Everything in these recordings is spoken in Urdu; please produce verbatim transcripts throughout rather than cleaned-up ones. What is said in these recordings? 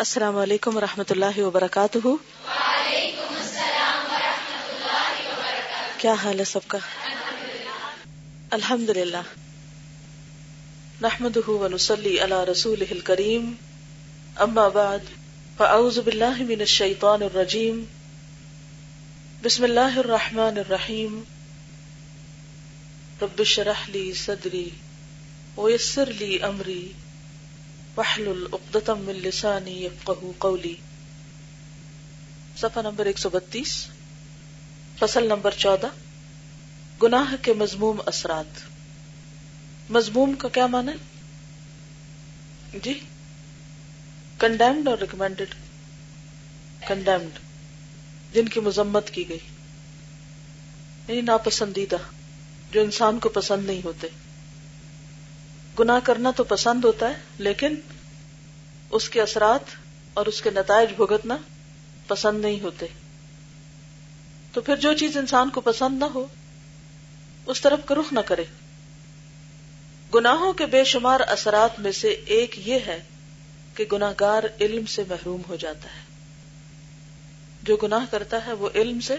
السلام علیکم ورحمۃ اللہ وبرکاتہ۔ وعلیکم السلام ورحمۃ اللہ وبرکاتہ۔ کیا حال ہے سب کا؟ الحمد للہ۔ نحمده ونصلی علی رسولہ الکریم، اما بعد فاعوذ باللہ من الشیطان الرجیم، بسم اللہ الرحمن الرحیم، رب اشرح لی صدری ویسر لی امری واحلل عقدۃ من لسانی یفقہوا قولی۔ صفحہ نمبر ایک سو بتیس، فصل نمبر چودہ، گناہ کے مذموم اثرات۔ مذموم کا کیا معنی ہے؟ جی، کنڈیمڈ اور ریکمینڈڈ۔ کنڈیمڈ جن کی مذمت کی گئی، یعنی ناپسندیدہ، جو انسان کو پسند نہیں ہوتے۔ گناہ کرنا تو پسند ہوتا ہے، لیکن اس کے اثرات اور اس کے نتائج بھگتنا پسند نہیں ہوتے۔ تو پھر جو چیز انسان کو پسند نہ ہو، اس طرف کا رخ نہ کرے۔ گناہوں کے بے شمار اثرات میں سے ایک یہ ہے کہ گناہ گار علم سے محروم ہو جاتا ہے۔ جو گناہ کرتا ہے وہ علم سے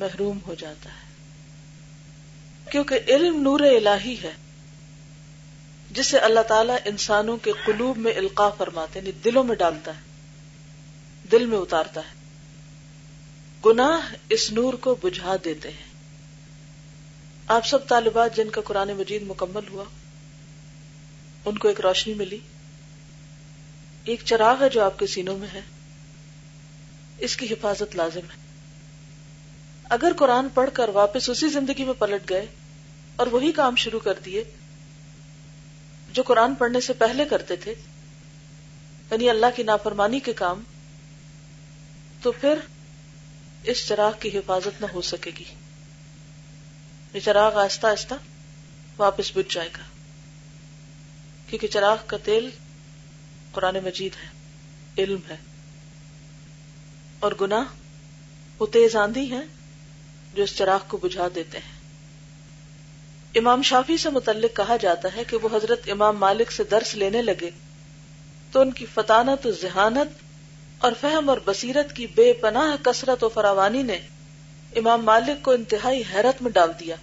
محروم ہو جاتا ہے، کیونکہ علم نور الہی ہے، جسے اللہ تعالیٰ انسانوں کے قلوب میں القاء فرماتے ہیں، دلوں میں ڈالتا ہے، دل میں اتارتا ہے۔ گناہ اس نور کو بجھا دیتے ہیں۔ آپ سب طالبات جن کا قرآن مجید مکمل ہوا، ان کو ایک روشنی ملی، ایک چراغ ہے جو آپ کے سینوں میں ہے، اس کی حفاظت لازم ہے۔ اگر قرآن پڑھ کر واپس اسی زندگی میں پلٹ گئے اور وہی کام شروع کر دیے جو قرآن پڑھنے سے پہلے کرتے تھے، یعنی اللہ کی نافرمانی کے کام، تو پھر اس چراغ کی حفاظت نہ ہو سکے گی۔ یہ چراغ آہستہ آہستہ واپس بجھ جائے گا، کیونکہ چراغ کا تیل قرآن مجید ہے، علم ہے۔ اور گناہ وہ تیز آندھی ہیں جو اس چراغ کو بجھا دیتے ہیں۔ امام شافعی سے متعلق کہا جاتا ہے کہ وہ حضرت امام مالک سے درس لینے لگے تو ان کی فطانت و ذہانت اور فہم اور بصیرت کی بے پناہ کثرت و فراوانی نے امام مالک کو انتہائی حیرت میں ڈال دیا،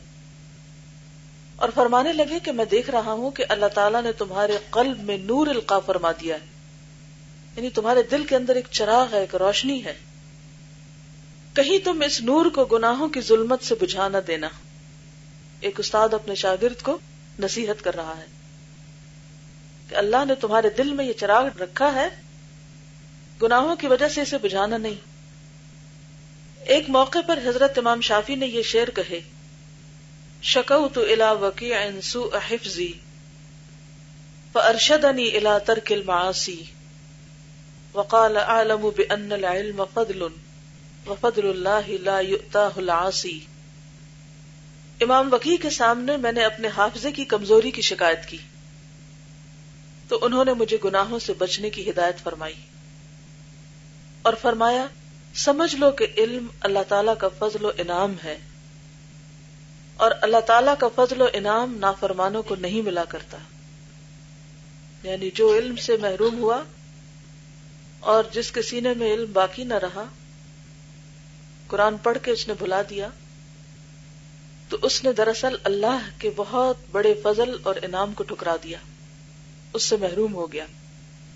اور فرمانے لگے کہ میں دیکھ رہا ہوں کہ اللہ تعالیٰ نے تمہارے قلب میں نور القا فرما دیا ہے، یعنی تمہارے دل کے اندر ایک چراغ ہے، ایک روشنی ہے۔ کہیں تم اس نور کو گناہوں کی ظلمت سے بجھا نہ دینا۔ ایک استاد اپنے شاگرد کو نصیحت کر رہا ہے کہ اللہ نے تمہارے دل میں یہ چراغ رکھا ہے، گناہوں کی وجہ سے اسے بجھانا نہیں۔ ایک موقع پر حضرت امام شافعی نے یہ شعر کہے، شکوت الی وکیع سوء حفظی فارشدنی الی ترک المعاصی وقال اعلم بان العلم فضل وفضل اللہ لا یؤتاہ العاصی۔ امام وکیع کے سامنے میں نے اپنے حافظے کی کمزوری کی شکایت کی، تو انہوں نے مجھے گناہوں سے بچنے کی ہدایت فرمائی، اور فرمایا سمجھ لو کہ علم اللہ تعالیٰ کا فضل و انعام ہے، اور اللہ تعالیٰ کا فضل و انعام نافرمانوں کو نہیں ملا کرتا۔ یعنی جو علم سے محروم ہوا اور جس کے سینے میں علم باقی نہ رہا، قرآن پڑھ کے اس نے بھلا دیا، تو اس نے دراصل اللہ کے بہت بڑے فضل اور انعام کو ٹھکرا دیا، اس سے محروم ہو گیا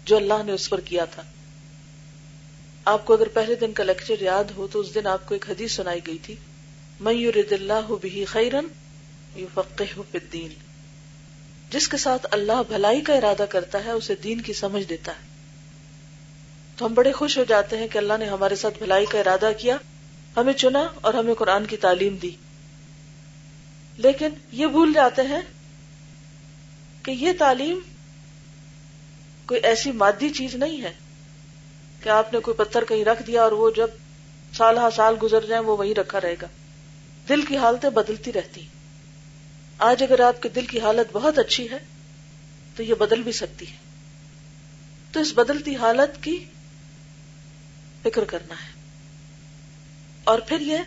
جو اللہ نے اس پر کیا تھا۔ آپ کو اگر پہلے دن کا لیکچر یاد ہو تو اس دن آپ کو ایک حدیث سنائی گئی تھی، من یرد اللہ بہ خیرا یفقہہ فی الدین، جس کے ساتھ اللہ بھلائی کا ارادہ کرتا ہے اسے دین کی سمجھ دیتا ہے۔ تو ہم بڑے خوش ہو جاتے ہیں کہ اللہ نے ہمارے ساتھ بھلائی کا ارادہ کیا، ہمیں چنا اور ہمیں قرآن کی تعلیم دی، لیکن یہ بھول جاتے ہیں کہ یہ تعلیم کوئی ایسی مادی چیز نہیں ہے کہ آپ نے کوئی پتھر کہیں رکھ دیا اور وہ جب سال ہا سال گزر جائیں وہ وہیں رکھا رہے گا۔ دل کی حالتیں بدلتی رہتی ہیں۔ آج اگر آپ کے دل کی حالت بہت اچھی ہے تو یہ بدل بھی سکتی ہے، تو اس بدلتی حالت کی فکر کرنا ہے۔ اور پھر یہ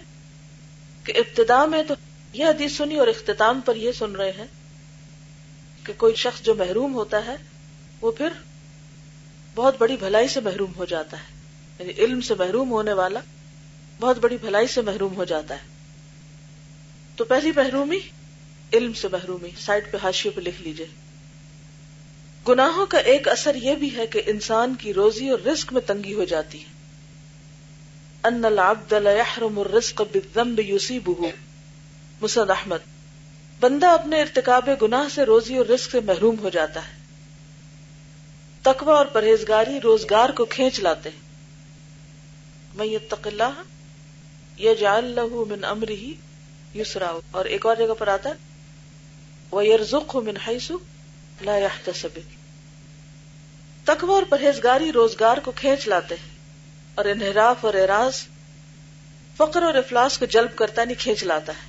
کہ ابتدا میں تو یہ حدیث سنی اور اختتام پر یہ سن رہے ہیں کہ کوئی شخص جو محروم ہوتا ہے وہ پھر بہت بڑی بھلائی سے محروم ہو جاتا ہے. یعنی علم سے محروم ہونے والا بہت بڑی بھلائی سے محروم ہو جاتا ہے. تو پہلی محرومی علم سے محرومی. سائٹ پہ حاشیے پہ لکھ لیجئے. گناہوں کا ایک اثر یہ بھی ہے کہ انسان کی روزی اور رزق میں تنگی ہو جاتی ہے. ان العبد لا يحرم الرزق بالذنب يصيبه مسند احمد. بندہ اپنے ارتکاب گناہ سے روزی اور رزق سے محروم ہو جاتا ہے. تقوی اور پرہیزگاری روزگار کو کھینچ لاتے ہیں. من يتق الله يجعل له من امره یسرا. اور ایک اور جگہ پر آتا ہے وَيَرْزُقْهُ مِنْ حَيْثُ لَا يَحْتَسِبُ. تقوی اور پرہیزگاری روزگار کو کھینچ لاتے ہیں اور انحراف اور اعراض فقر اور افلاس کو جلب کرتا نہیں کھینچ لاتا ہے.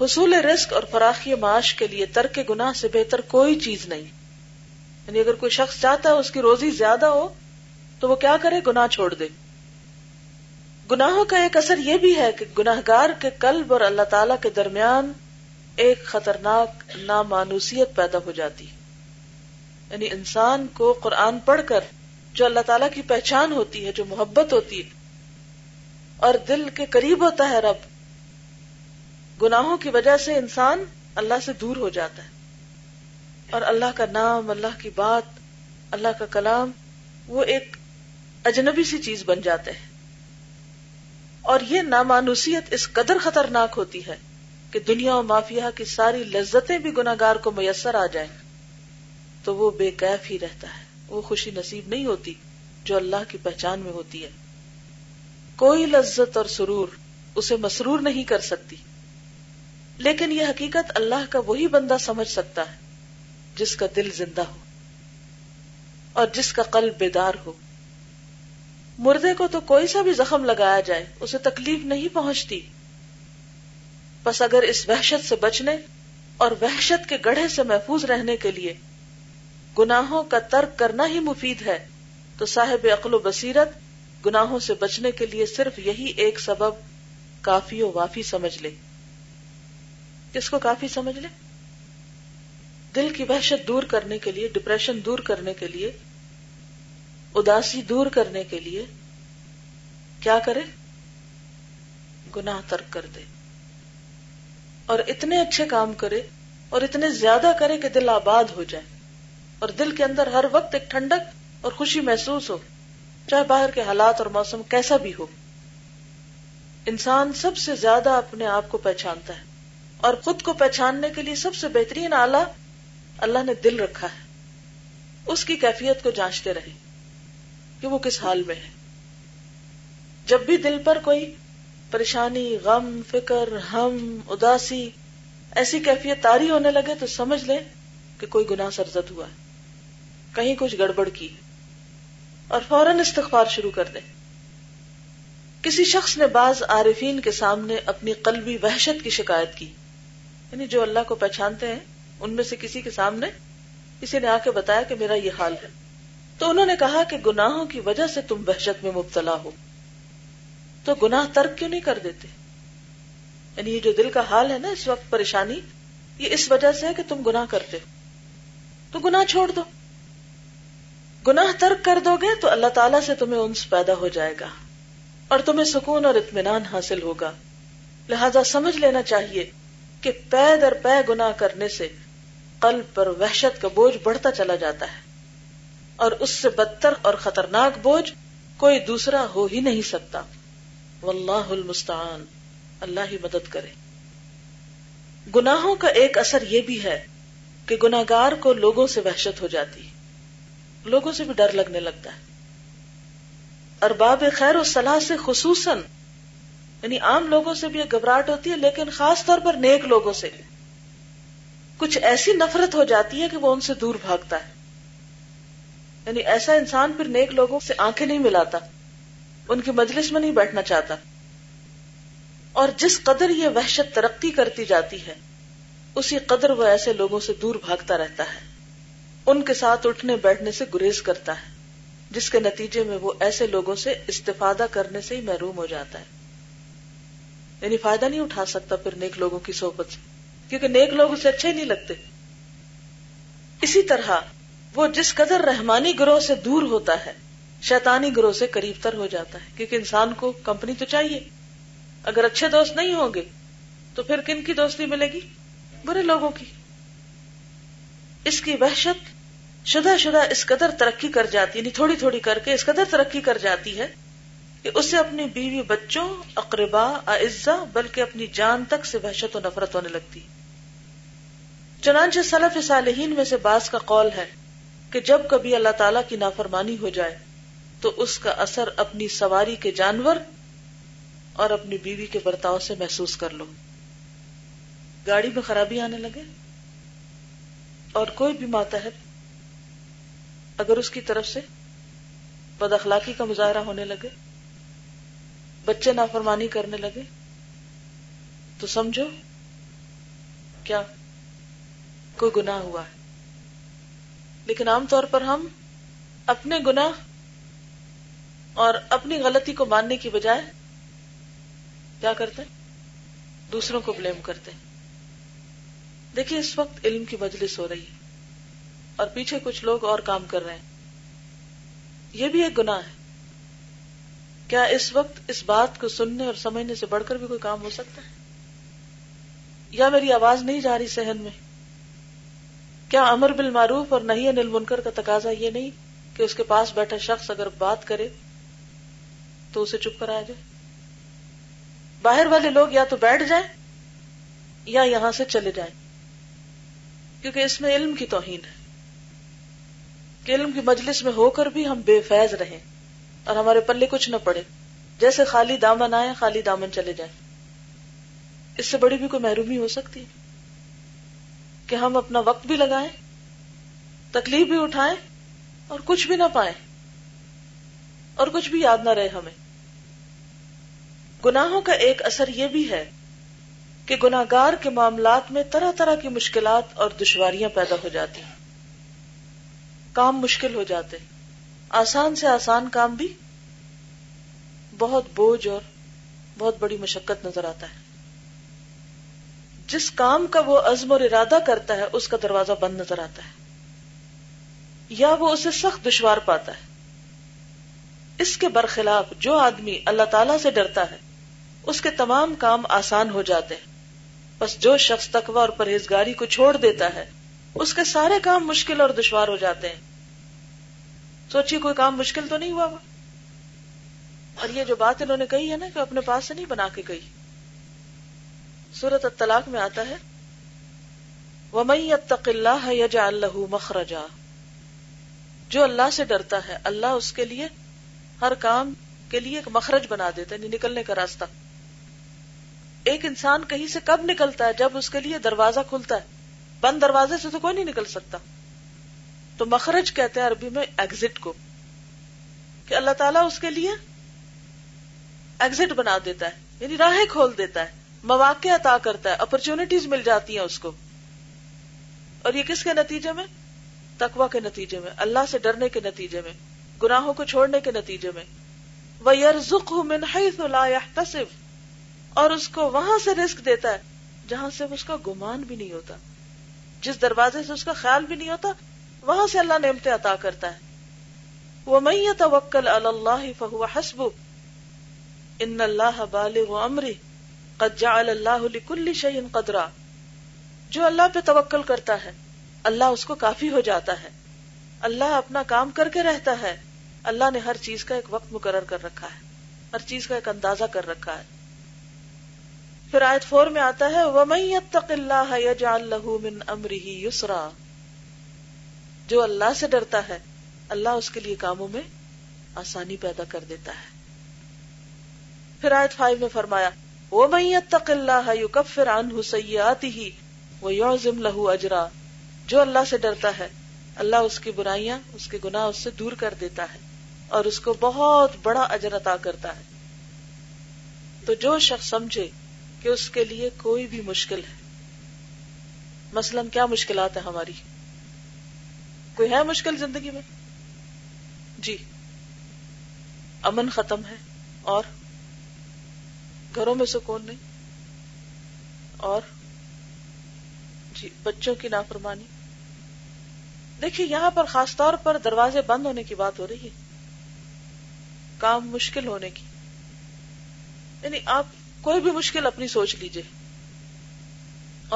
حصول رزق اور فراخی معاش کے لیے ترک گناہ سے بہتر کوئی چیز نہیں. یعنی اگر کوئی شخص چاہتا ہے اس کی روزی زیادہ ہو تو وہ کیا کرے؟ گناہ چھوڑ دے. گناہوں کا ایک اثر یہ بھی ہے کہ گناہگار کے قلب اور اللہ تعالی کے درمیان ایک خطرناک نامانوسیت پیدا ہو جاتی ہے. یعنی انسان کو قرآن پڑھ کر جو اللہ تعالیٰ کی پہچان ہوتی ہے، جو محبت ہوتی ہے اور دل کے قریب ہوتا ہے رب، گناہوں کی وجہ سے انسان اللہ سے دور ہو جاتا ہے. اور اللہ کا نام، اللہ کی بات، اللہ کا کلام، وہ ایک اجنبی سی چیز بن جاتے ہیں. اور یہ نامانوسیت اس قدر خطرناک ہوتی ہے کہ دنیا و مافیہ کی ساری لذتیں بھی گناہگار کو میسر آ جائیں تو وہ بے کیف ہی رہتا ہے. وہ خوشی نصیب نہیں ہوتی جو اللہ کی پہچان میں ہوتی ہے. کوئی لذت اور سرور اسے مسرور نہیں کر سکتی. لیکن یہ حقیقت اللہ کا وہی بندہ سمجھ سکتا ہے جس کا دل زندہ ہو اور جس کا قلب بیدار ہو. مردے کو تو کوئی سا بھی زخم لگایا جائے اسے تکلیف نہیں پہنچتی. بس اگر اس وحشت سے بچنے اور وحشت کے گڑھے سے محفوظ رہنے کے لیے گناہوں کا ترک کرنا ہی مفید ہے تو صاحب عقل و بصیرت گناہوں سے بچنے کے لیے صرف یہی ایک سبب کافی و وافی سمجھ لے. کس کو کافی سمجھ لے؟ دل کی وحشت دور کرنے کے لیے، ڈپریشن دور کرنے کے لیے، اداسی دور کرنے کے لیے کیا کرے؟ گناہ ترک کر دے. اور اتنے اچھے کام کرے اور اتنے زیادہ کرے کہ دل آباد ہو جائے اور دل کے اندر ہر وقت ایک ٹھنڈک اور خوشی محسوس ہو، چاہے باہر کے حالات اور موسم کیسا بھی ہو. انسان سب سے زیادہ اپنے آپ کو پہچانتا ہے اور خود کو پہچاننے کے لیے سب سے بہترین آلہ اللہ نے دل رکھا ہے. اس کی کیفیت کو جانچتے رہے کہ وہ کس حال میں ہے. جب بھی دل پر کوئی پریشانی، غم، فکر، ہم، اداسی ایسی کیفیت طاری ہونے لگے تو سمجھ لیں کہ کوئی گناہ سرزد ہوا ہے، کہیں کچھ گڑبڑ کی، اور فوراً استغفار شروع کر دیں. کسی شخص نے بعض عارفین کے سامنے اپنی قلبی وحشت کی شکایت کی. یعنی جو اللہ کو پہچانتے ہیں ان میں سے کسی کے سامنے کسی نے آ کے بتایا کہ میرا یہ حال ہے. تو انہوں نے کہا کہ گناہوں کی وجہ سے تم وحشت میں مبتلا ہو، تو گناہ ترک کیوں نہیں کر دیتے؟ یعنی یہ جو دل کا حال ہے نا اس وقت پریشانی، یہ اس وجہ سے ہے کہ تم گناہ کرتے ہو، تو گناہ چھوڑ دو. گناہ ترک کر دو گے تو اللہ تعالیٰ سے تمہیں انس پیدا ہو جائے گا اور تمہیں سکون اور اطمینان حاصل ہوگا. لہذا سمجھ لینا چاہیے کہ پے در پے گناہ کرنے سے قلب پر وحشت کا بوجھ بڑھتا چلا جاتا ہے اور اس سے بدتر اور خطرناک بوجھ کوئی دوسرا ہو ہی نہیں سکتا. واللہ المستعان. اللہ ہی مدد کرے. گناہوں کا ایک اثر یہ بھی ہے کہ گناہگار کو لوگوں سے وحشت ہو جاتی ہے، لوگوں سے بھی ڈر لگنے لگتا ہے. ارباب خیر و صلاح سے خصوصاً، یعنی عام لوگوں سے بھی یہ گھبراہٹ ہوتی ہے لیکن خاص طور پر نیک لوگوں سے کچھ ایسی نفرت ہو جاتی ہے کہ وہ ان سے دور بھاگتا ہے. یعنی ایسا انسان پھر نیک لوگوں سے آنکھیں نہیں ملاتا، ان کی مجلس میں نہیں بیٹھنا چاہتا. اور جس قدر یہ وحشت ترقی کرتی جاتی ہے اسی قدر وہ ایسے لوگوں سے دور بھاگتا رہتا ہے، ان کے ساتھ اٹھنے بیٹھنے سے گریز کرتا ہے، جس کے نتیجے میں وہ ایسے لوگوں سے استفادہ کرنے سے ہی محروم ہو جاتا ہے. یعنی فائدہ نہیں اٹھا سکتا پھر نیک لوگوں کی صحبت سے، کیونکہ نیک لوگ اسے اچھے نہیں لگتے. اسی طرح وہ جس قدر رحمانی گروہ سے دور ہوتا ہے شیطانی گروہ سے قریب تر ہو جاتا ہے، کیونکہ انسان کو کمپنی تو چاہیے، اگر اچھے دوست نہیں ہوں گے تو پھر کن کی دوستی ملے گی؟ برے لوگوں کی۔ اس کی وحشت شدہ شدہ اس قدر ترقی کر جاتی ہے، تھوڑی تھوڑی کر کے اس قدر ترقی کر جاتی ہے کہ اس سے اپنی بیوی، بچوں، اقربا، اعزا، بلکہ اپنی جان تک سے وحشت و نفرت ہونے لگتی۔ چنانچہ سلف صالحین میں سے بعض کا قول ہے کہ جب کبھی اللہ تعالی کی نافرمانی ہو جائے تو اس کا اثر اپنی سواری کے جانور اور اپنی بیوی کے برتاؤ سے محسوس کر لو۔ گاڑی میں خرابی آنے لگے اور کوئی بھی ماتحت اگر اس کی طرف سے بد اخلاقی کا مظاہرہ ہونے لگے، بچے نافرمانی کرنے لگے، تو سمجھو کیا کوئی گناہ ہوا ہے۔ لیکن عام طور پر ہم اپنے گناہ اور اپنی غلطی کو ماننے کی بجائے کیا کرتے ہیں؟ دوسروں کو بلیم کرتے ہیں۔ دیکھیں اس وقت علم کی مجلس ہو رہی ہے اور پیچھے کچھ لوگ اور کام کر رہے ہیں، یہ بھی ایک گناہ ہے۔ کیا اس وقت اس بات کو سننے اور سمجھنے سے بڑھ کر بھی کوئی کام ہو سکتا ہے؟ یا میری آواز نہیں جا رہی ذہن میں؟ کیا امر بالمعروف اور نہی عن المنکر کا تقاضا یہ نہیں کہ اس کے پاس بیٹھا شخص اگر بات کرے تو اسے چپ کرایا جائے؟ باہر والے لوگ یا تو بیٹھ جائیں یا یہاں سے چلے جائیں، کیونکہ اس میں علم کی توہین ہے کہ علم کی مجلس میں ہو کر بھی ہم بے فیض رہیں اور ہمارے پلے کچھ نہ پڑے، جیسے خالی دامن آئے خالی دامن چلے جائیں۔ اس سے بڑی بھی کوئی محرومی ہو سکتی ہے کہ ہم اپنا وقت بھی لگائیں، تکلیف بھی اٹھائیں اور کچھ بھی نہ پائیں اور کچھ بھی یاد نہ رہے ہمیں۔ گناہوں کا ایک اثر یہ بھی ہے کہ گناہگار کے معاملات میں طرح طرح کی مشکلات اور دشواریاں پیدا ہو جاتی ہیں، کام مشکل ہو جاتے، آسان سے آسان کام بھی بہت بوجھ اور بہت بڑی مشقت نظر آتا ہے۔ جس کام کا وہ عزم اور ارادہ کرتا ہے اس کا دروازہ بند نظر آتا ہے یا وہ اسے سخت دشوار پاتا ہے۔ اس کے برخلاف جو آدمی اللہ تعالیٰ سے ڈرتا ہے اس کے تمام کام آسان ہو جاتے ہیں۔ بس جو شخص تقوی اور پرہیزگاری کو چھوڑ دیتا ہے اس کے سارے کام مشکل اور دشوار ہو جاتے ہیں۔ سوچیے کوئی کام مشکل تو نہیں ہوا وہ؟ اور یہ جو بات انہوں نے کہی ہے نا کہ اپنے پاس سے نہیں بنا کے گئی، سورۃ الطلاق میں آتا ہے وَمَن يَتَّقِ اللَّهَ يَجْعَلْ لَهُ مَخْرَجًا، جو اللہ سے ڈرتا ہے اللہ اس کے لیے ہر کام کے لیے ایک مخرج بنا دیتا ہے، نکلنے کا راستہ۔ ایک انسان کہیں سے کب نکلتا ہے؟ جب اس کے لیے دروازہ کھلتا ہے۔ بند دروازے سے تو کوئی نہیں نکل سکتا، تو مخرج کہتے ہیں عربی میں ایگزٹ کو، کہ اللہ تعالیٰ اس کے لیے ایگزٹ بنا دیتا ہے، یعنی راہیں کھول دیتا ہے، مواقع عطا کرتا ہے، اپرچونٹیز مل جاتی ہیں اس کو۔ اور یہ کس کے نتیجے میں؟ تقوی کے نتیجے میں، اللہ سے ڈرنے کے نتیجے میں، گناہوں کو چھوڑنے کے نتیجے میں۔ وَيَرْزُقْهُ مِنْ حَيْثُ لَا يَحْتَسِبْ، اور اس کو وہاں سے رزق دیتا ہے جہاں سے اس کا گمان بھی نہیں ہوتا، جس دروازے سے اس کا خیال بھی نہیں ہوتا، وہاں سے اللہ نعمتیں عطا کرتا ہے۔ وَمَن يَتَوَكَّلْ عَلَى اللَّهِ فَهُوَ حَسْبُهُ إِنَّ اللَّهَ بَالِغُ أَمْرِهِ قد جعل اللہ لکل شیء قدرا، جو اللہ پہ توکل کرتا ہے اللہ اس کو کافی ہو جاتا ہے۔ اللہ اپنا کام کر کے رہتا ہے، اللہ نے ہر چیز کا ایک وقت مقرر کر رکھا ہے، ہر چیز کا ایک اندازہ کر رکھا ہے۔ پھر آیت فور میں آتا ہے وَمَن يَتَّقِ اللَّهَ يَجْعَلْ لَهُ مِنْ أَمْرِهِ يُسْرًا، جو اللہ سے ڈرتا ہے اللہ اس کے لیے کاموں میں آسانی پیدا کر دیتا ہے۔ پھر آیت فائیو میں فرمایا وَمَن يَتَّقِ اللَّهَ يُكَفِّرْ عَنْهُ سَيِّئَاتِهِ وَيُعْظِمْ لَهُ أَجْرًا، جو اللہ سے ڈرتا ہے اللہ اس کی برائیاں، اس کے گناہ اس سے دور کر دیتا ہے اور اس کو بہت بڑا اجر عطا کرتا ہے۔ تو جو شخص سمجھے کہ اس کے لیے کوئی بھی مشکل ہے، مثلا کیا مشکلات ہیں ہماری؟ کوئی ہے مشکل زندگی میں؟ جی امن ختم ہے، اور گھروں میں سکون نہیں، اور جی بچوں کی نافرمانی، دیکھیے یہاں پر خاص طور پر دروازے بند ہونے کی بات ہو رہی ہے، کام مشکل ہونے کی، یعنی آپ کوئی بھی مشکل اپنی سوچ لیجئے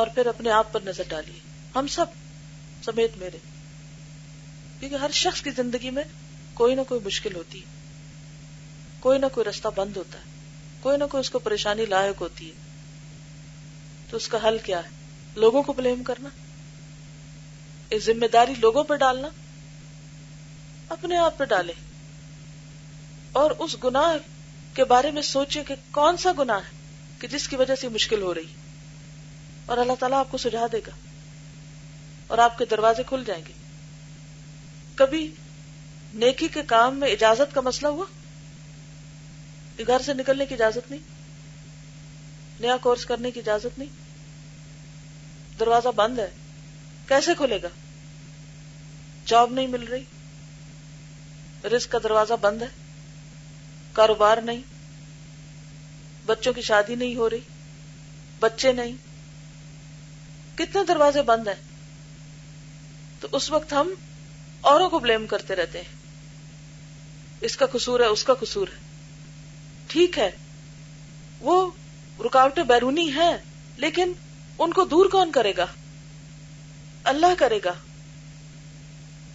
اور پھر اپنے آپ پر نظر ڈالیے، ہم سب سمیت میرے، کیونکہ ہر شخص کی زندگی میں کوئی نہ کوئی مشکل ہوتی ہے، کوئی نہ کوئی رستہ بند ہوتا ہے، کوئی نہ کوئی اس کو پریشانی لاحق ہوتی ہے، تو اس کا حل کیا ہے؟ لوگوں کو بلیم کرنا، یہ ذمہ داری لوگوں پہ ڈالنا، اپنے آپ پہ ڈالیں اور اس گناہ کے بارے میں سوچیں کہ کون سا گناہ ہے کہ جس کی وجہ سے مشکل ہو رہی، اور اللہ تعالیٰ آپ کو سجھا دے گا اور آپ کے دروازے کھل جائیں گے۔ کبھی نیکی کے کام میں اجازت کا مسئلہ ہوا؟ گھر سے نکلنے کی اجازت نہیں، نیا کورس کرنے کی اجازت نہیں، دروازہ بند ہے، کیسے کھلے گا؟ جاب نہیں مل رہی، رزق کا دروازہ بند ہے، کاروبار نہیں، بچوں کی شادی نہیں ہو رہی، بچے نہیں، کتنے دروازے بند ہیں، تو اس وقت ہم اوروں کو بلیم کرتے رہتے ہیں، اس کا قصور ہے، اس کا قصور ہے۔ ٹھیک ہے وہ رکاوٹیں بیرونی ہیں، لیکن ان کو دور کون کرے گا؟ اللہ کرے گا۔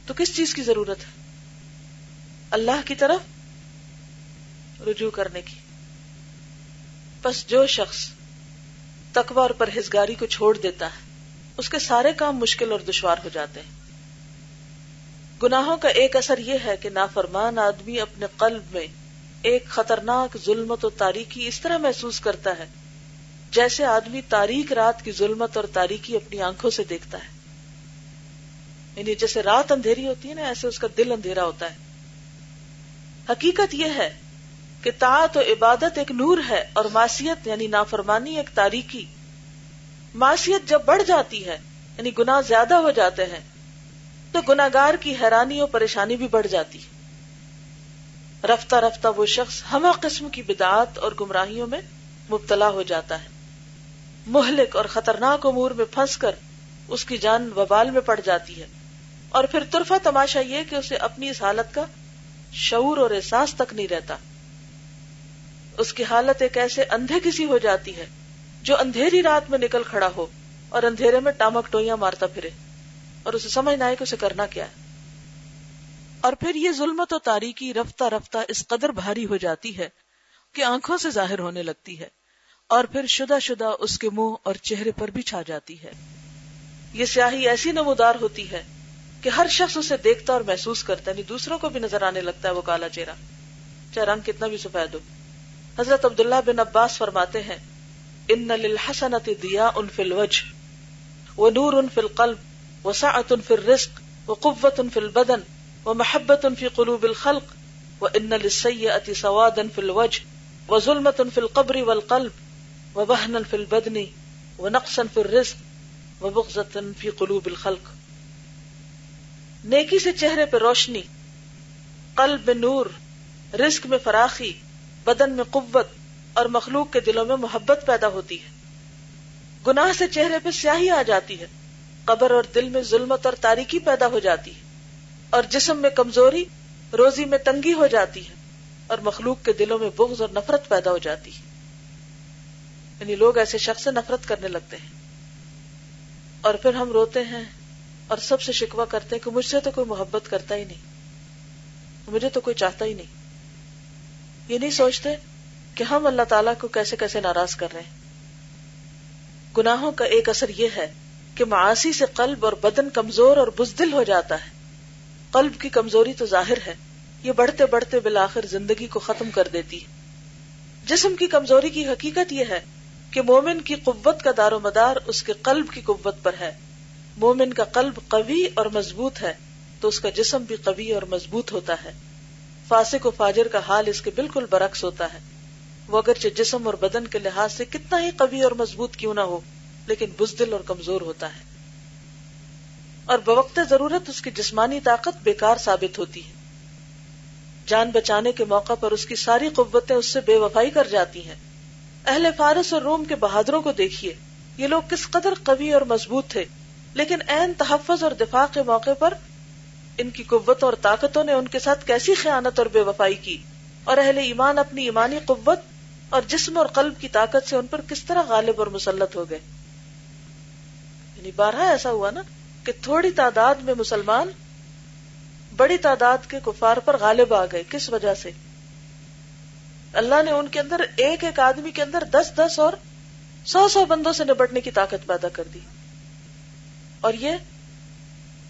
تو کس چیز کی ضرورت ہے؟ اللہ کی طرف رجوع کرنے کی۔ پس جو شخص تقوی اور پرہیزگاری کو چھوڑ دیتا ہے اس کے سارے کام مشکل اور دشوار ہو جاتے ہیں۔ گناہوں کا ایک اثر یہ ہے کہ نافرمان آدمی اپنے قلب میں ایک خطرناک ظلمت و تاریکی اس طرح محسوس کرتا ہے جیسے آدمی تاریک رات کی ظلمت اور تاریکی اپنی آنکھوں سے دیکھتا ہے، یعنی جیسے رات اندھیری ہوتی ہے نا، ایسے اس کا دل اندھیرا ہوتا ہے۔ حقیقت یہ ہے کہ طاعت و عبادت ایک نور ہے اور معصیت یعنی نافرمانی ایک تاریکی۔ معصیت جب بڑھ جاتی ہے یعنی گناہ زیادہ ہو جاتے ہیں تو گناہگار کی حیرانی اور پریشانی بھی بڑھ جاتی ہے۔ رفتہ رفتہ وہ شخص ہمہ قسم کی بدعات اور گمراہیوں میں مبتلا ہو جاتا ہے، مہلک اور خطرناک امور میں پھنس کر اس کی جان وبال میں پڑ جاتی ہے، اور پھر طرفہ تماشا یہ کہ اسے اپنی اس حالت کا شعور اور احساس تک نہیں رہتا۔ اس کی حالت ایک ایسے اندھے کسی ہو جاتی ہے جو اندھیری رات میں نکل کھڑا ہو اور اندھیرے میں ٹامک ٹوئیاں مارتا پھرے اور اسے سمجھ نہ آئے کہ اسے کرنا کیا ہے۔ اور پھر یہ ظلمت و تاریکی رفتہ رفتہ اس قدر بھاری ہو جاتی ہے کہ آنکھوں سے ظاہر ہونے لگتی ہے، اور پھر شدہ شدہ اس کے منہ اور چہرے پر بھی چھا جاتی ہے۔ یہ سیاہی ایسی نمودار ہوتی ہے کہ ہر شخص اسے دیکھتا اور محسوس کرتا ہے، یعنی دوسروں کو بھی نظر آنے لگتا ہے وہ کالا چہرہ، چاہے رنگ کتنا بھی سفید ہو۔ حضرت عبداللہ بن عباس فرماتے ہیں، ان للحسنۃ ضیاء فی الوجه ونور فی القلب وسعۃ فی الرزق وقوۃ فی البدن ومحبت فی قلوب الخلق وان للسیئۃ سوادا فی الوجه وظلمۃ فی القبر والقلب ووہنا فی البدن ونقصا فی الرزق وبغضۃ فی قلوب الخلق۔ نیکی سے چہرے پہ روشنی، قلب میں نور، رزق میں فراخی، بدن میں قوت اور مخلوق کے دلوں میں محبت پیدا ہوتی ہے۔ گناہ سے چہرے پہ سیاہی آ جاتی ہے، قبر اور دل میں ظلمت اور تاریکی پیدا ہو جاتی ہے، اور جسم میں کمزوری، روزی میں تنگی ہو جاتی ہے، اور مخلوق کے دلوں میں بغض اور نفرت پیدا ہو جاتی ہے، یعنی لوگ ایسے شخص سے نفرت کرنے لگتے ہیں۔ اور پھر ہم روتے ہیں اور سب سے شکوہ کرتے ہیں کہ مجھ سے تو کوئی محبت کرتا ہی نہیں، مجھے تو کوئی چاہتا ہی نہیں۔ یہ نہیں سوچتے کہ ہم اللہ تعالیٰ کو کیسے کیسے ناراض کر رہے ہیں۔ گناہوں کا ایک اثر یہ ہے کہ معاصی سے قلب اور بدن کمزور اور بزدل ہو جاتا ہے۔ قلب کی کمزوری تو ظاہر ہے، یہ بڑھتے بڑھتے بالآخر زندگی کو ختم کر دیتی ہے۔ جسم کی کمزوری کی حقیقت یہ ہے کہ مومن کی قوت کا دار و مدار اس کے قلب کی قوت پر ہے۔ مومن کا قلب قوی اور مضبوط ہے تو اس کا جسم بھی قوی اور مضبوط ہوتا ہے۔ فاسق و فاجر کا حال اس کے بالکل برعکس ہوتا ہے، وہ اگرچہ جسم اور بدن کے لحاظ سے کتنا ہی قوی اور مضبوط کیوں نہ ہو لیکن بزدل اور کمزور ہوتا ہے، اور بوقت ضرورت اس کی جسمانی طاقت بیکار ثابت ہوتی ہے۔ جان بچانے کے موقع پر اس کی ساری قوتیں اس سے بے وفائی کر جاتی ہیں۔ اہل فارس اور روم کے بہادروں کو دیکھیے، یہ لوگ کس قدر قوی اور مضبوط تھے لیکن عین تحفظ اور دفاع کے موقع پر ان کی قوت اور طاقتوں نے ان کے ساتھ کیسی خیانت اور بے وفائی کی، اور اہل ایمان اپنی ایمانی قوت اور جسم اور قلب کی طاقت سے ان پر کس طرح غالب اور مسلط ہو گئے۔ یعنی بارہا ایسا ہوا نا کہ تھوڑی تعداد میں مسلمان بڑی تعداد کے کفار پر غالب آ گئے۔ کس وجہ سے؟ اللہ نے ان کے اندر ایک ایک آدمی کے اندر دس دس اور سو سو بندوں سے نبٹنے کی طاقت پیدا کر دی۔ اور یہ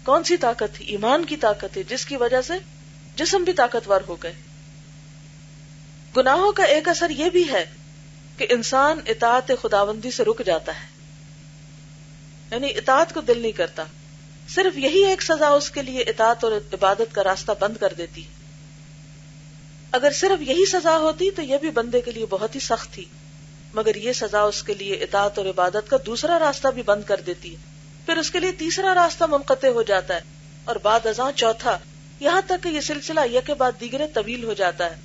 کون سی طاقت ہے؟ ایمان کی طاقت ہے، جس کی وجہ سے جسم بھی طاقتور ہو گئے۔ گناہوں کا ایک اثر یہ بھی ہے کہ انسان اطاعت خداوندی سے رک جاتا ہے، یعنی اطاعت کو دل نہیں کرتا۔ صرف یہی ایک سزا اس کے لیے اطاعت اور عبادت کا راستہ بند کر دیتی۔ اگر صرف یہی سزا ہوتی تو یہ بھی بندے کے لیے بہت ہی سخت تھی، مگر یہ سزا اس کے لیے اطاعت اور عبادت کا دوسرا راستہ بھی بند کر دیتی ہے، پھر اس کے لیے تیسرا راستہ منقطع ہو جاتا ہے، اور بعد ازاں چوتھا، یہاں تک کہ یہ سلسلہ یکے بعد دیگرے طویل ہو جاتا ہے۔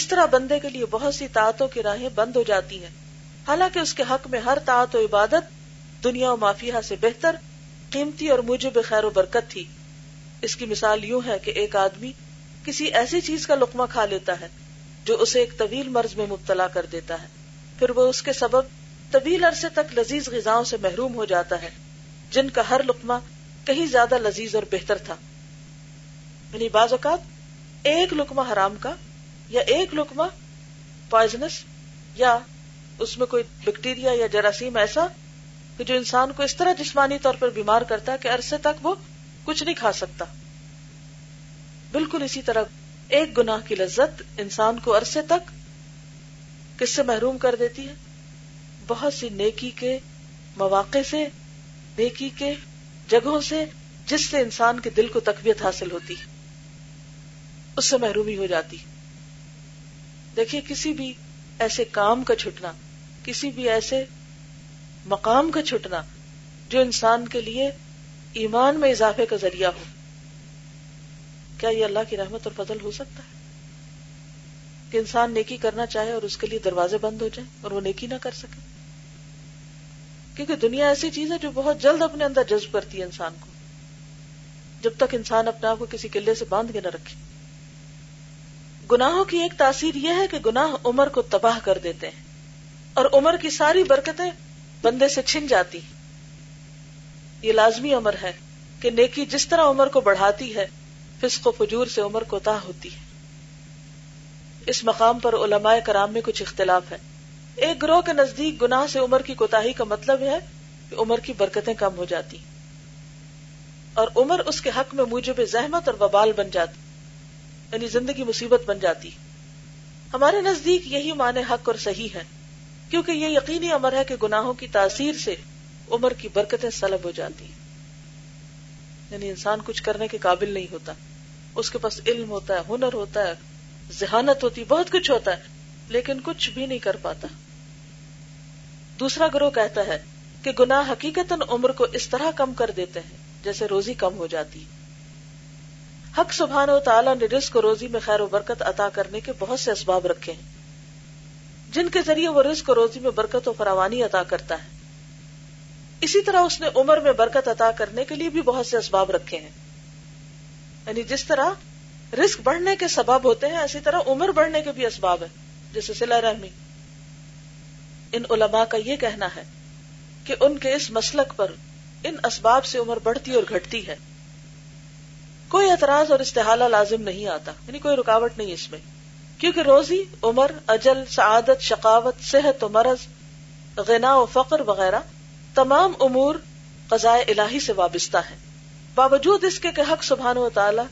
اس طرح بندے کے لیے بہت سی طاعتوں کی راہیں بند ہو جاتی ہیں، حالانکہ اس کے حق میں ہر طاعت و عبادت دنیا و مافیہ سے بہتر قیمتی اور موجب خیر و برکت تھی۔ اس کی مثال یوں ہے کہ ایک آدمی کسی ایسی چیز کا لقمہ کھا لیتا ہے جو اسے ایک طویل مرض میں مبتلا کر دیتا ہے، پھر وہ اس کے سبب طویل عرصے تک لذیذ غذاؤں سے محروم ہو جاتا ہے، جن کا ہر لقمہ کہیں زیادہ لذیذ اور بہتر تھا۔ یعنی بعض اوقات ایک لقمہ حرام کا یا ایک لقمہ پوائزنس یا اس میں کوئی بیکٹیریا یا جراثیم ایسا کہ جو انسان کو اس طرح جسمانی طور پر بیمار کرتا ہے کہ عرصے تک وہ کچھ نہیں کھا سکتا۔ بالکل اسی طرح ایک گناہ کی لذت انسان کو عرصے تک کس سے محروم کر دیتی ہے؟ بہت سی نیکی کے مواقع سے، نیکی کے جگہوں سے، جس سے انسان کے دل کو تقویت حاصل ہوتی، اس سے محرومی ہو جاتی۔ دیکھیے، کسی بھی ایسے کام کا چھٹنا، کسی بھی ایسے مقام کا چھٹنا جو انسان کے لیے ایمان میں اضافے کا ذریعہ ہو، کیا یہ اللہ کی رحمت اور فضل ہو سکتا ہے کہ انسان نیکی کرنا چاہے اور اس کے لیے دروازے بند ہو جائیں اور وہ نیکی نہ کر سکے؟ کیونکہ دنیا ایسی چیز ہے جو بہت جلد اپنے اندر جذب کرتی ہے انسان کو، جب تک انسان اپنے آپ کو کسی قلعے سے باندھ کے نہ رکھے۔ گناہوں کی ایک تاثیر یہ ہے کہ گناہ عمر کو تباہ کر دیتے ہیں، اور عمر کی ساری برکتیں بندے سے چھن جاتی۔ یہ لازمی عمر ہے کہ نیکی جس طرح عمر کو بڑھاتی ہے، فسق و فجور سے عمر کو کوتاہ ہوتی ہے۔ اس مقام پر علماء کرام میں کچھ اختلاف ہے۔ ایک گروہ کے نزدیک گناہ سے عمر کی کوتاہی کا مطلب ہے کہ عمر کی برکتیں کم ہو جاتی، اور عمر اس کے حق میں موجب زحمت اور وبال بن جاتی، یعنی زندگی مصیبت بن جاتی۔ ہمارے نزدیک یہی معنی حق اور صحیح ہے، کیونکہ یہ یقینی عمر ہے کہ گناہوں کی تاثیر سے عمر کی برکتیں سلب ہو جاتی، یعنی انسان کچھ کرنے کے قابل نہیں ہوتا۔ اس کے پاس علم ہوتا ہے، ہنر ہوتا ہے، ذہانت ہوتی، بہت کچھ ہوتا ہے، لیکن کچھ بھی نہیں کر پاتا۔ دوسرا گروہ کہتا ہے کہ گناہ حقیقتاً عمر کو اس طرح کم کر دیتے ہیں جیسے روزی کم ہو جاتی۔ حق سبحانہ و تعالیٰ نے رزق و روزی میں خیر و برکت عطا کرنے کے بہت سے اسباب رکھے ہیں، جن کے ذریعے وہ رزق و روزی میں برکت و فراوانی عطا کرتا ہے۔ اسی طرح اس نے عمر میں برکت عطا کرنے کے لیے بھی بہت سے اسباب رکھے ہیں، یعنی جس طرح رزق بڑھنے کے سبب ہوتے ہیں، اسی طرح عمر بڑھنے کے بھی اسباب ہیں، جیسے صلہ رحمی۔ ان علماء کا یہ کہنا ہے کہ ان کے اس مسلک پر ان اسباب سے عمر بڑھتی اور گھٹتی ہے، کوئی اعتراض اور استحالہ لازم نہیں آتا، یعنی کوئی رکاوٹ نہیں اس میں، کیونکہ روزی، عمر، اجل، سعادت، شقاوت، صحت و مرض، غنا و فقر وغیرہ تمام امور قضاء الہی سے وابستہ ہیں، باوجود اس کے کہ حق سبحانہ و تعالی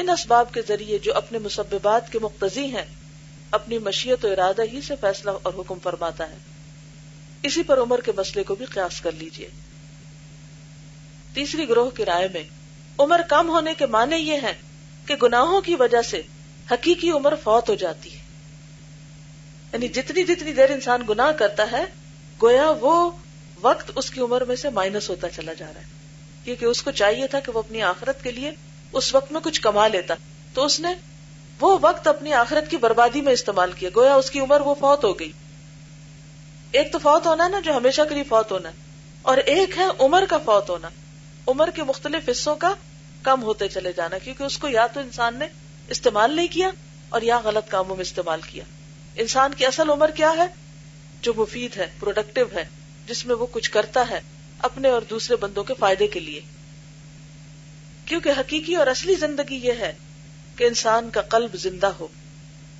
ان اسباب کے ذریعے جو اپنے مسببات کے مقتضی ہیں، اپنی مشیت و ارادہ ہی سے فیصلہ اور حکم فرماتا ہے۔ اسی پر عمر کے مسئلے کو بھی قیاس کر لیجئے۔ تیسری گروہ کی رائے میں عمر کم ہونے کے معنی یہ ہیں کہ گناہوں کی وجہ سے حقیقی عمر فوت ہو جاتی ہے، یعنی جتنی جتنی دیر انسان گناہ کرتا ہے، گویا وہ وقت اس کی عمر میں سے مائنس ہوتا چلا جا رہا ہے، کیونکہ اس کو چاہیے تھا کہ وہ اپنی آخرت کے لیے اس وقت میں کچھ کما لیتا، تو اس نے وہ وقت اپنی آخرت کی بربادی میں استعمال کیا، گویا اس کی عمر وہ فوت ہو گئی۔ ایک تو فوت ہونا ہے نا، جو ہمیشہ کے لیے فوت ہونا ہے، اور ایک ہے عمر کا فوت ہونا، عمر کے مختلف حصوں کا کم ہوتے چلے جانا، کیونکہ اس کو یا تو انسان نے استعمال نہیں کیا اور یا غلط کاموں میں استعمال کیا. انسان کی اصل عمر کیا ہے؟ جو مفید ہے، پروڈکٹیو ہے، جس میں وہ کچھ کرتا ہے اپنے اور دوسرے بندوں کے فائدے کے لیے. کیونکہ حقیقی اور اصلی زندگی یہ ہے کہ انسان کا قلب زندہ ہو.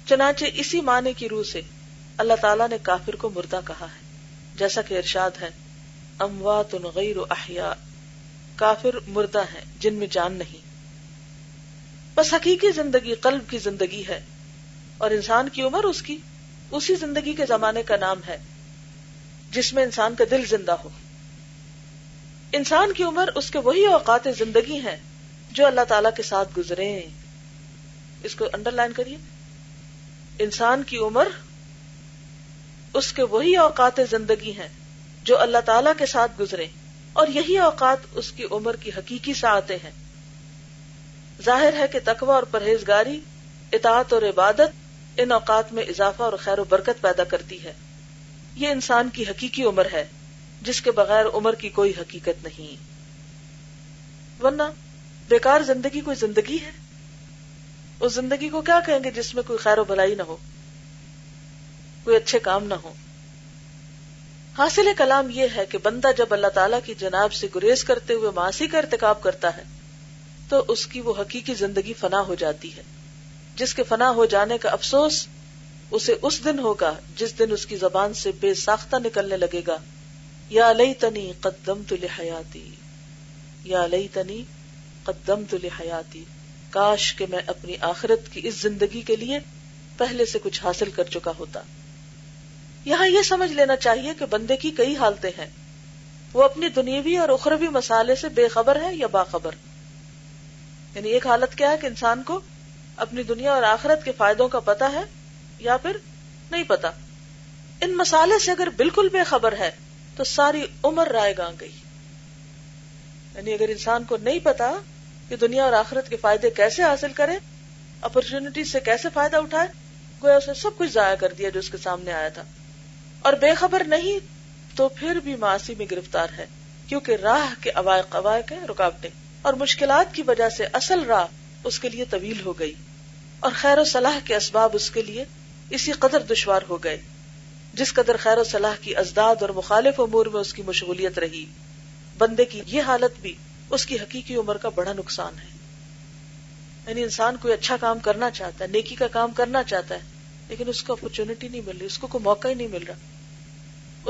چنانچہ اسی معنی کی روح سے اللہ تعالیٰ نے کافر کو مردہ کہا ہے، جیسا کہ ارشاد ہے اموات غیر احیاء، کافر مردہ ہیں جن میں جان نہیں. بس حقیقی زندگی قلب کی زندگی ہے، اور انسان کی عمر اس کی اسی زندگی کے زمانے کا نام ہے جس میں انسان کا دل زندہ ہو. انسان کی عمر اس کے وہی اوقات زندگی ہیں جو اللہ تعالیٰ کے ساتھ گزرے. اس کو انڈر لائن کریے، انسان کی عمر اس کے وہی اوقات زندگی ہیں جو اللہ تعالیٰ کے ساتھ گزرے، اور یہی اوقات اس کی عمر کی حقیقی ساعتیں ہیں. ظاہر ہے کہ تقوی اور پرہیزگاری، اطاعت اور عبادت ان اوقات میں اضافہ اور خیر و برکت پیدا کرتی ہے. یہ انسان کی حقیقی عمر ہے جس کے بغیر عمر کی کوئی حقیقت نہیں. ورنہ بیکار زندگی کوئی زندگی ہے؟ اس زندگی کو کیا کہیں گے جس میں کوئی خیر و بھلائی نہ ہو، کوئی اچھے کام نہ ہو. حاصل کلام یہ ہے کہ بندہ جب اللہ تعالیٰ کی جناب سے گریز کرتے ہوئے معاصی کا ارتکاب کرتا ہے تو اس کی وہ حقیقی زندگی فنا ہو جاتی ہے، جس کے فنا ہو جانے کا افسوس اسے اس دن ہوگا جس دن اس کی زبان سے بے ساختہ نکلنے لگے گا، یا لیتنی قدمت لحیاتی، یا لیتنی قدمت لحیاتی، کاش کہ میں اپنی آخرت کی اس زندگی کے لیے پہلے سے کچھ حاصل کر چکا ہوتا. یہاں یہ سمجھ لینا چاہیے کہ بندے کی کئی حالتیں ہیں. وہ اپنی دنیوی اور اخروی مسالے سے بے خبر ہے یا باخبر. یعنی ایک حالت کیا ہے کہ انسان کو اپنی دنیا اور آخرت کے فائدوں کا پتہ ہے یا پھر نہیں پتہ. ان مسالے سے اگر بالکل بے خبر ہے تو ساری عمر رائے گاں گئی. یعنی اگر انسان کو نہیں پتا کہ دنیا اور آخرت کے فائدے کیسے حاصل کرے، اپرچونٹی سے کیسے فائدہ اٹھائے، گویا اسے سب کچھ ضائع کر دیا جو اس کے سامنے آیا تھا. اور بے خبر نہیں تو پھر بھی معاصی میں گرفتار ہے، کیونکہ راہ کے عوائق عوائق ہیں، رکاوٹیں اور مشکلات کی وجہ سے اصل راہ اس کے لیے طویل ہو گئی، اور خیر و صلاح کے اسباب اس کے لیے اسی قدر دشوار ہو گئے جس قدر خیر و صلاح کی ازداد اور مخالف امور میں اس کی مشغولیت رہی. بندے کی یہ حالت بھی اس کی حقیقی عمر کا بڑا نقصان ہے. یعنی انسان کوئی اچھا کام کرنا چاہتا ہے، نیکی کا کام کرنا چاہتا ہے، لیکن اس کو اپرچونٹی نہیں مل رہی، اس کو کوئی موقع ہی نہیں مل رہا،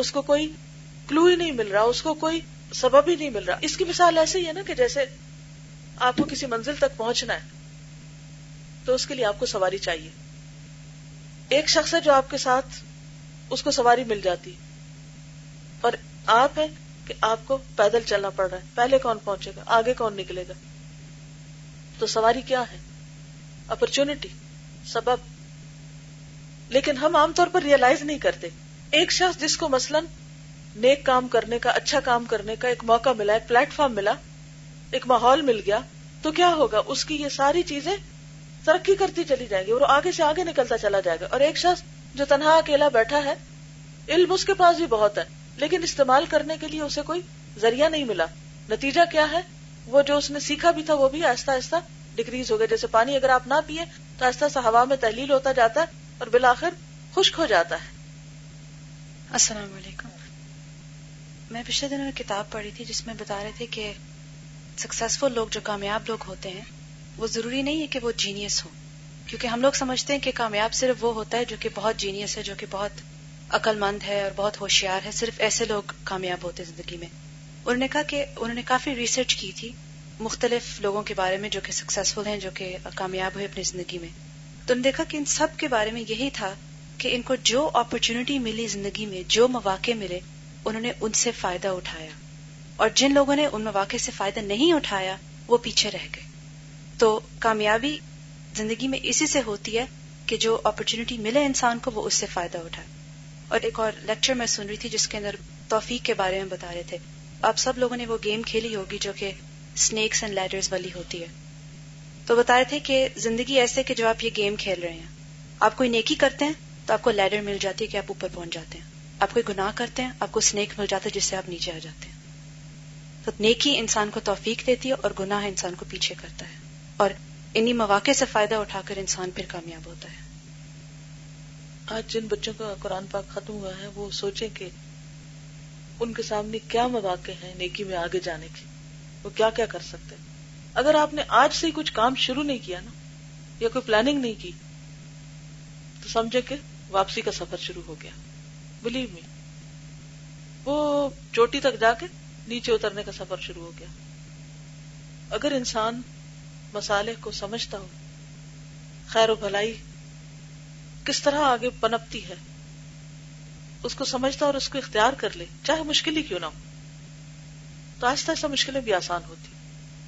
اس کو کوئی کلو ہی نہیں مل رہا، اس کو کوئی سبب ہی نہیں مل رہا. اس کی مثال ایسے ہی ہے نا کہ جیسے آپ کو کسی منزل تک پہنچنا ہے تو اس کے لیے آپ کو سواری چاہیے. ایک شخص ہے جو آپ کے ساتھ، اس کو سواری مل جاتی، اور آپ ہے کہ آپ کو پیدل چلنا پڑ رہا ہے. پہلے کون پہنچے گا، آگے کون نکلے گا؟ تو سواری کیا ہے؟ اپرچونٹی، سبب. لیکن ہم عام طور پر ریئلائز نہیں کرتے. ایک شخص جس کو مثلا نیک کام کرنے کا، اچھا کام کرنے کا ایک موقع ملا، ایک پلیٹ فارم ملا، ایک ماحول مل گیا، تو کیا ہوگا؟ اس کی یہ ساری چیزیں ترقی کرتی چلی جائیں گی اور آگے سے آگے نکلتا چلا جائے گا. اور ایک شخص جو تنہا اکیلا بیٹھا ہے، علم اس کے پاس بھی بہت ہے لیکن استعمال کرنے کے لیے اسے کوئی ذریعہ نہیں ملا. نتیجہ کیا ہے؟ وہ جو اس نے سیکھا بھی تھا وہ بھی آہستہ آہستہ ڈیکریز ہو گیا. جیسے پانی اگر آپ نہ پیئے تو آہستہ آہستہ ہوا میں تحلیل ہوتا جاتا ہے اور بالآخر خشک ہو جاتا ہے. السلام علیکم. میں پچھلے دنوں ایک کتاب پڑھی تھی جس میں بتا رہے تھے کہ سکسیسفل لوگ، جو کامیاب لوگ ہوتے ہیں، وہ ضروری نہیں ہے کہ وہ جینیس ہو. کیونکہ ہم لوگ سمجھتے ہیں کہ کامیاب صرف وہ ہوتا ہے جو کہ بہت جینیس ہے، جو کہ بہت عقل مند ہے اور بہت ہوشیار ہے. صرف ایسے لوگ کامیاب ہوتے زندگی میں. انہوں نے کہا کہ انہوں نے کافی ریسرچ کی تھی مختلف لوگوں کے بارے میں جو کہ سکسیسفل ہیں، جو کہ کامیاب ہوئے اپنی زندگی میں. تو انہوں نے دیکھا کہ ان سب کے بارے میں یہی تھا کہ ان کو جو اپرچونٹی ملی زندگی میں، جو مواقع ملے، انہوں نے ان سے فائدہ اٹھایا، اور جن لوگوں نے ان مواقع سے فائدہ نہیں اٹھایا وہ پیچھے رہ گئے. تو کامیابی زندگی میں اسی سے ہوتی ہے کہ جو اپرچونٹی ملے انسان کو وہ اس سے فائدہ اٹھائے. اور ایک اور لیکچر میں سن رہی تھی جس کے اندر توفیق کے بارے میں بتا رہے تھے. آپ سب لوگوں نے وہ گیم کھیلی ہوگی جو کہ سنیکس اینڈ لیڈرز والی ہوتی ہے. تو بتا رہے تھے کہ زندگی ایسے کہ جو آپ یہ گیم کھیل رہے ہیں، آپ کوئی نیکی کرتے ہیں تو آپ کو لیڈر مل جاتی ہے کہ آپ اوپر پہنچ جاتے ہیں، آپ کوئی گناہ کرتے ہیں آپ کو سنیک مل جاتا ہے جس سے آپ نیچے آ جاتے ہیں. تو نیکی انسان کو توفیق دیتی ہے اور گناہ انسان کو پیچھے کرتا ہے، اور انہی مواقع سے فائدہ اٹھا کر انسان پھر کامیاب ہوتا ہے۔ آج جن بچوں کا قرآن پاک ختم ہوا ہے وہ سوچیں کہ ان کے سامنے کیا مواقع ہیں نیکی میں آگے جانے کے، وہ کیا کیا کر سکتے ہیں۔ اگر آپ نے آج سے کچھ کام شروع نہیں کیا نا، یا کوئی پلاننگ نہیں کی، تو سمجھے کہ واپسی کا سفر شروع ہو گیا۔ بلیو می، وہ چوٹی تک جا کے نیچے اترنے کا سفر شروع ہو گیا۔ اگر انسان مصالح کو سمجھتا ہو، خیر و بھلائی کس طرح آگے پنپتی ہے اس کو سمجھتا اور اس کو اختیار کر لے، چاہے مشکل ہی کیوں نہ ہو، تو آہستہ آہستہ مشکلیں بھی آسان ہوتی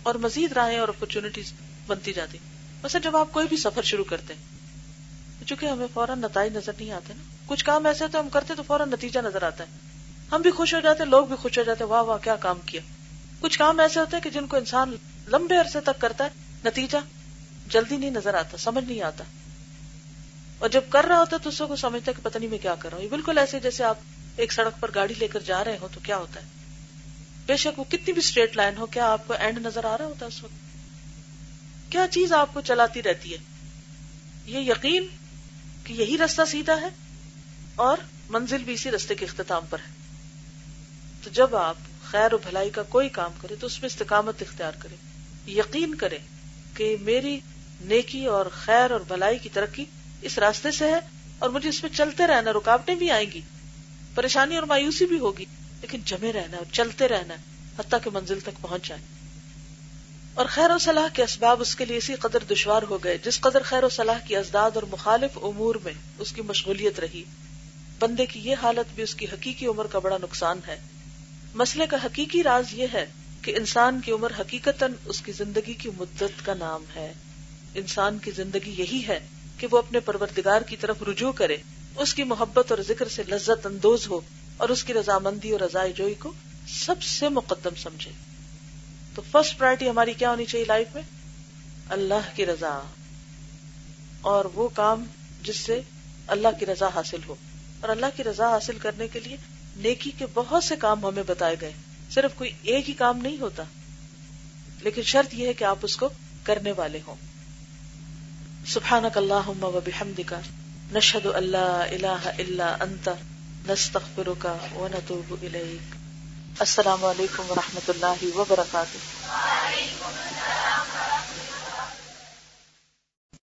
اور مزید راہیں اور اپرچونٹیز بنتی جاتی۔ مثلا جب آپ کوئی بھی سفر شروع کرتے ہیں، چونکہ ہمیں فوراً نتائج نظر نہیں آتے نا، کچھ کام ایسے تو ہم کرتے تو فوراً نتیجہ نظر آتا ہے، ہم بھی خوش ہو جاتے، لوگ بھی خوش ہو جاتے، واہ واہ کیا کام کیا۔ کچھ کام ایسے ہوتے ہیں کہ جن کو انسان لمبے عرصے تک کرتا ہے، نتیجہ جلدی نہیں نظر آتا، سمجھ نہیں آتا، اور جب کر رہا ہوتا تو اس کو سمجھتا کہ پتہ نہیں میں کیا کر رہا ہوں۔ بالکل ایسے جیسے آپ ایک سڑک پر گاڑی لے کر جا رہے ہو تو کیا ہوتا ہے، بے شک وہ کتنی بھی اسٹریٹ لائن ہو، کیا آپ کو اینڈ نظر آ رہا ہوتا ہے اس وقت؟ کیا چیز آپ کو چلاتی رہتی ہے؟ یہ یقین کہ یہی رستہ سیدھا ہے اور منزل بھی اسی رستے کے اختتام پر ہے۔ تو جب آپ خیر و بھلائی کا کوئی کام کریں تو اس میں استقامت اختیار کریں، یقین کریں کہ میری نیکی اور خیر اور بھلائی کی ترقی اس راستے سے ہے، اور مجھے اس میں چلتے رہنا، رکاوٹیں بھی آئیں گی، پریشانی اور مایوسی بھی ہوگی، لیکن جمے رہنا اور چلتے رہنا حتیٰ کہ منزل تک پہنچ جائیں۔ اور خیر و صلاح کے اسباب اس کے لیے اسی قدر دشوار ہو گئے جس قدر خیر و صلاح کی ازداد اور مخالف امور میں اس کی مشغولیت رہی۔ بندے کی یہ حالت بھی اس کی حقیقی عمر کا بڑا نقصان ہے۔ مسئلے کا حقیقی راز یہ ہے کہ انسان کی عمر حقیقتاً اس کی زندگی کی مدت کا نام ہے۔ انسان کی زندگی یہی ہے کہ وہ اپنے پروردگار کی طرف رجوع کرے، اس کی محبت اور ذکر سے لذت اندوز ہو، اور اس کی رضامندی اور رضائے جوئی کو سب سے مقدم سمجھے۔ تو فرسٹ پرائرٹی ہماری کیا ہونی چاہیے لائف میں؟ اللہ کی رضا، اور وہ کام جس سے اللہ کی رضا حاصل ہو۔ اور اللہ کی رضا حاصل کرنے کے لیے نیکی کے بہت سے کام ہمیں بتائے گئے، صرف کوئی ایک ہی کام نہیں ہوتا، لیکن شرط یہ ہے کہ آپ اس کو کرنے والے ہوں۔ سبحانک اللہم و بحمدک، نشہد ان لا الہ الا انت، نستغفرک و نتوب الیک۔ السلام علیکم و رحمۃ اللہ وبرکاتہ۔